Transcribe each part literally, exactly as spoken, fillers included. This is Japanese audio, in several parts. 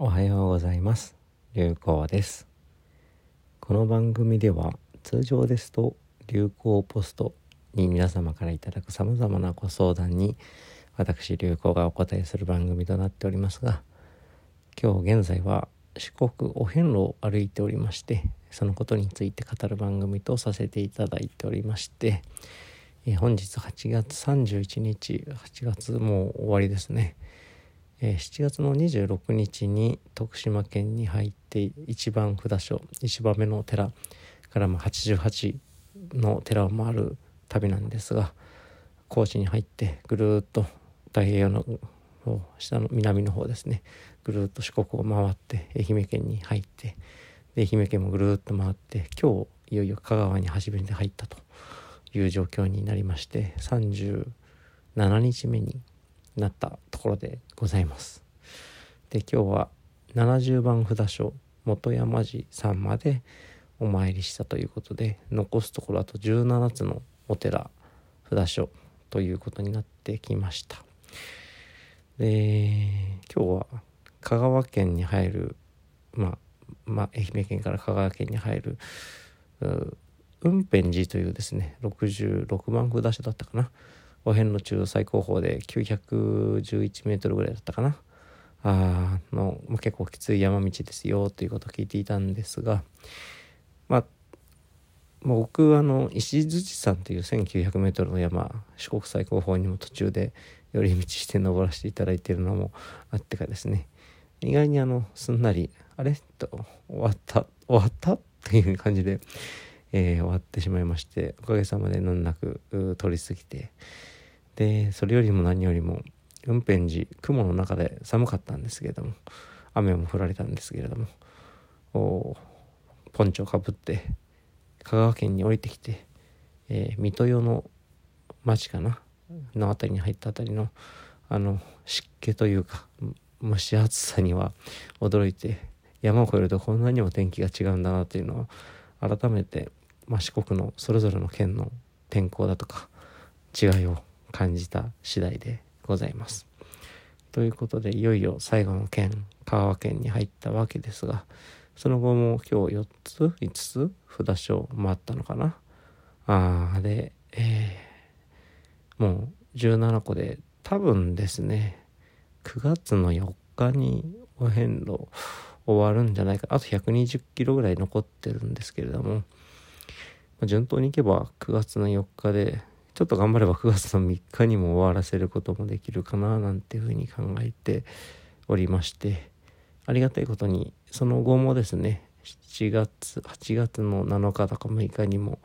おはようございます。流行です。この番組では通常ですと流行ポストに皆様からいただく様々なご相談に私流行がお答えする番組となっておりますが、今日現在は四国お遍路を歩いておりまして、そのことについて語る番組とさせていただいておりまして、え本日はちがつさんじゅういちにち、はちがつもう終わりですね。しちがつのにじゅうろくにちに徳島県に入って一番札所、一番目の寺からまあはちじゅうはちの寺を回る旅なんですが、高知に入ってぐるっと太平洋の下の南の方ですね、ぐるっと四国を回って愛媛県に入って、で愛媛県もぐるっと回って、今日いよいよ香川に初めて入ったという状況になりまして、さんじゅうななにちめになったところでございます。で今日はななじゅうばん札所本山寺さんまでお参りしたということで、残すところあとじゅうななつのお寺札所ということになってきました。で今日は香川県に入る、まあ、まあ、愛媛県から香川県に入る雲辺寺というですね、ろくじゅうろくばん札所だったかな、お遍路中最高峰できゅうひゃくじゅういちメートルぐらいだったかな、あの結構きつい山道ですよということを聞いていたんですが、まあ僕あの石鎚山というせんきゅうひゃくメートルの山、四国最高峰にも途中で寄り道して登らせていただいているのもあってかですね、意外にあのすんなりあれと終わった終わったという感じで、えー、終わってしまいまして、おかげさまで難なく通り過ぎて、でそれよりも何よりも雲辺寺、雲の中で寒かったんですけれども、雨も降られたんですけれども、おポンチョをかぶって香川県に降りてきて、えー、三豊の町かなのあたりに入ったあたりのあの湿気というか蒸し暑さには驚いて、山を越えるとこんなにも天気が違うんだなというのを改めて、まあ、四国のそれぞれの県の天候だとか違いを感じた次第でございます。ということでいよいよ最後の県、香川県に入ったわけですが、その後も今日よっついつつ札所回ったのかなあで、えー、もうじゅうななこで、多分ですねくがつのよっかにお遍路終わるんじゃないか、あとひゃくにじゅっキロぐらい残ってるんですけれども、順当にいけばくがつのよっかで、ちょっと頑張ればくがつのみっかにも終わらせることもできるかななんていうふうに考えておりまして、ありがたいことにその後もですね、しちがつはちがつのなのかとかむいかにも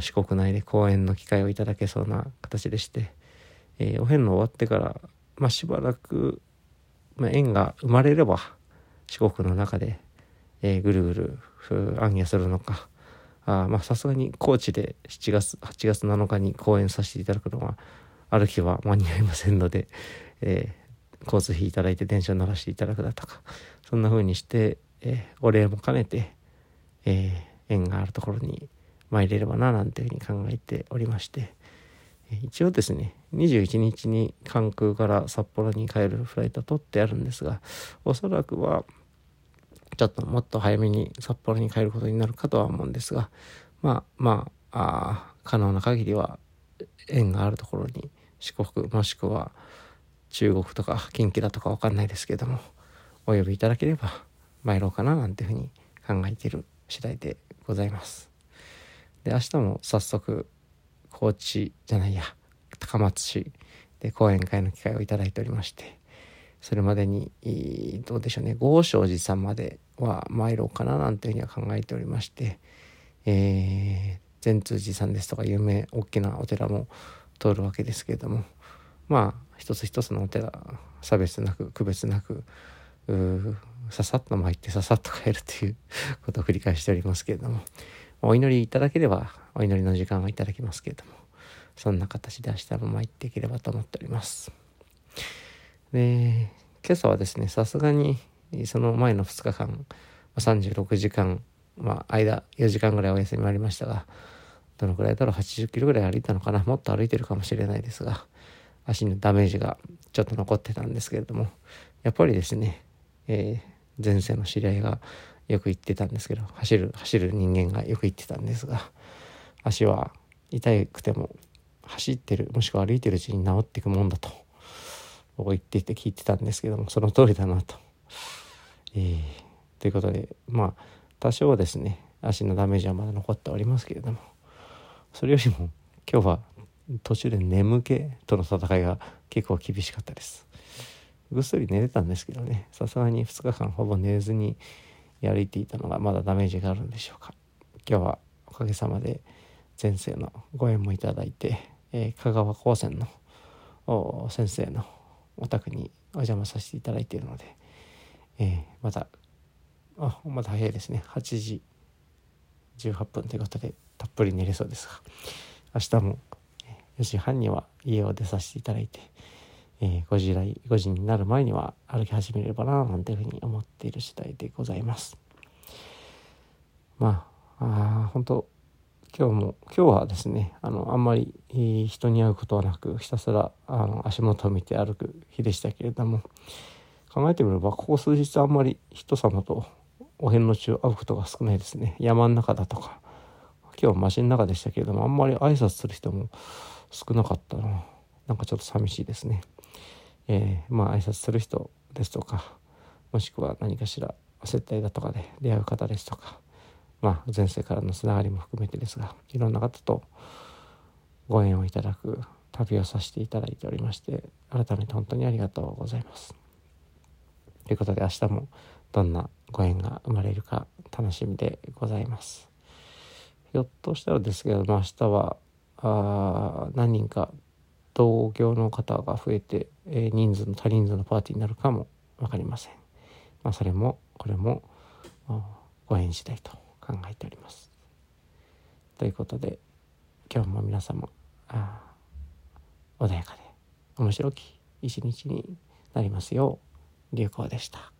四国内で講演の機会をいただけそうな形でして、えー、お遍路終わってから、まあ、しばらく、まあ、縁が生まれれば四国の中で、えー、ぐるぐる行脚するのか、あまあさすがに高知でしちがつはちがつなのかに講演させていただくのは歩きは間に合いませんので、えー、交通費いただいて電車を乗らせていただくだとか、そんな風にして、えー、お礼も兼ねて、えー、縁があるところに参れればななんていう風に考えておりまして、一応ですねにじゅういちにちに関空から札幌に帰るフライトを取ってあるんですが、おそらくはちょっともっと早めに札幌に帰ることになるかとは思うんですが、まあまあ、あ可能な限りは縁があるところに四国もしくは中国とか近畿だとか分かんないですけども、お呼びいただければ参ろうかななんていうふうに考えている次第でございます。で明日も早速高知じゃないや高松市で講演会の機会をいただいておりまして、それまでにどうでしょうね、豪商寺さんまでは参ろうかななんていうふうには考えておりまして、えー、善通寺さんですとか有名大きなお寺も通るわけですけれども、まあ一つ一つのお寺差別なく区別なくささっと参ってささっと帰るということを繰り返しておりますけれども、お祈りいただければお祈りの時間をいただきますけれども、そんな形で明日も参っていければと思っております。で今朝はですね、さすがにその前のふつかかんさんじゅうろくじかん、まあ、間よじかんぐらいお休みありましたが、どのくらいだろうはちじゅっキロぐらい歩いたのかな、もっと歩いてるかもしれないですが、足のダメージがちょっと残ってたんですけれども、やっぱりですね、えー、前世の知り合いがよく言ってたんですけど、走る走る人間がよく言ってたんですが、足は痛くても走ってる、もしくは歩いてるうちに治っていくもんだと言っていて聞いてたんですけども、その通りだなと、えー、ということで、まあ多少ですね足のダメージはまだ残っておりますけれども、それよりも今日は途中で眠気との戦いが結構厳しかったです。ぐっすり寝てたんですけどね、さすがにふつかかんほぼ寝ずに歩いていたのがまだダメージがあるんでしょうか。今日はおかげさまで前世のご縁もいただいて、えー、香川高専の先生のお宅にお邪魔させていただいているので、えー、またあまだ早いですね、はちじじゅうはっぷんということでたっぷり寝れそうですが、明日もよじはんには家を出させていただいて、えー、ごじになる前には歩き始めればななんていうふうに思っている次第でございます。まあ本当今日も今日はですね あのあんまり人に会うことはなく、ひたすらあの足元を見て歩く日でしたけれども、考えてみればここ数日あんまり人様とお遍路中会うことが少ないですね。山の中だとか、今日は街の中でしたけれども、あんまり挨拶する人も少なかったな。なんかちょっと寂しいですね。えー、まあ挨拶する人ですとか、もしくは何かしら接待だとかで出会う方ですとか、まあ、前世からのつながりも含めてですが、いろんな方とご縁をいただく旅をさせていただいておりまして、改めて本当にありがとうございます。ということで、明日もどんなご縁が生まれるか楽しみでございます。ひょっとしたらですけども、明日はあ何人か同業の方が増えて、えー、人数の多人数のパーティーになるかも分かりません。まあ、それもこれもご縁次第と考えております。ということで、今日も皆様あ穏やかで面白き一日になりますよう、流行でした。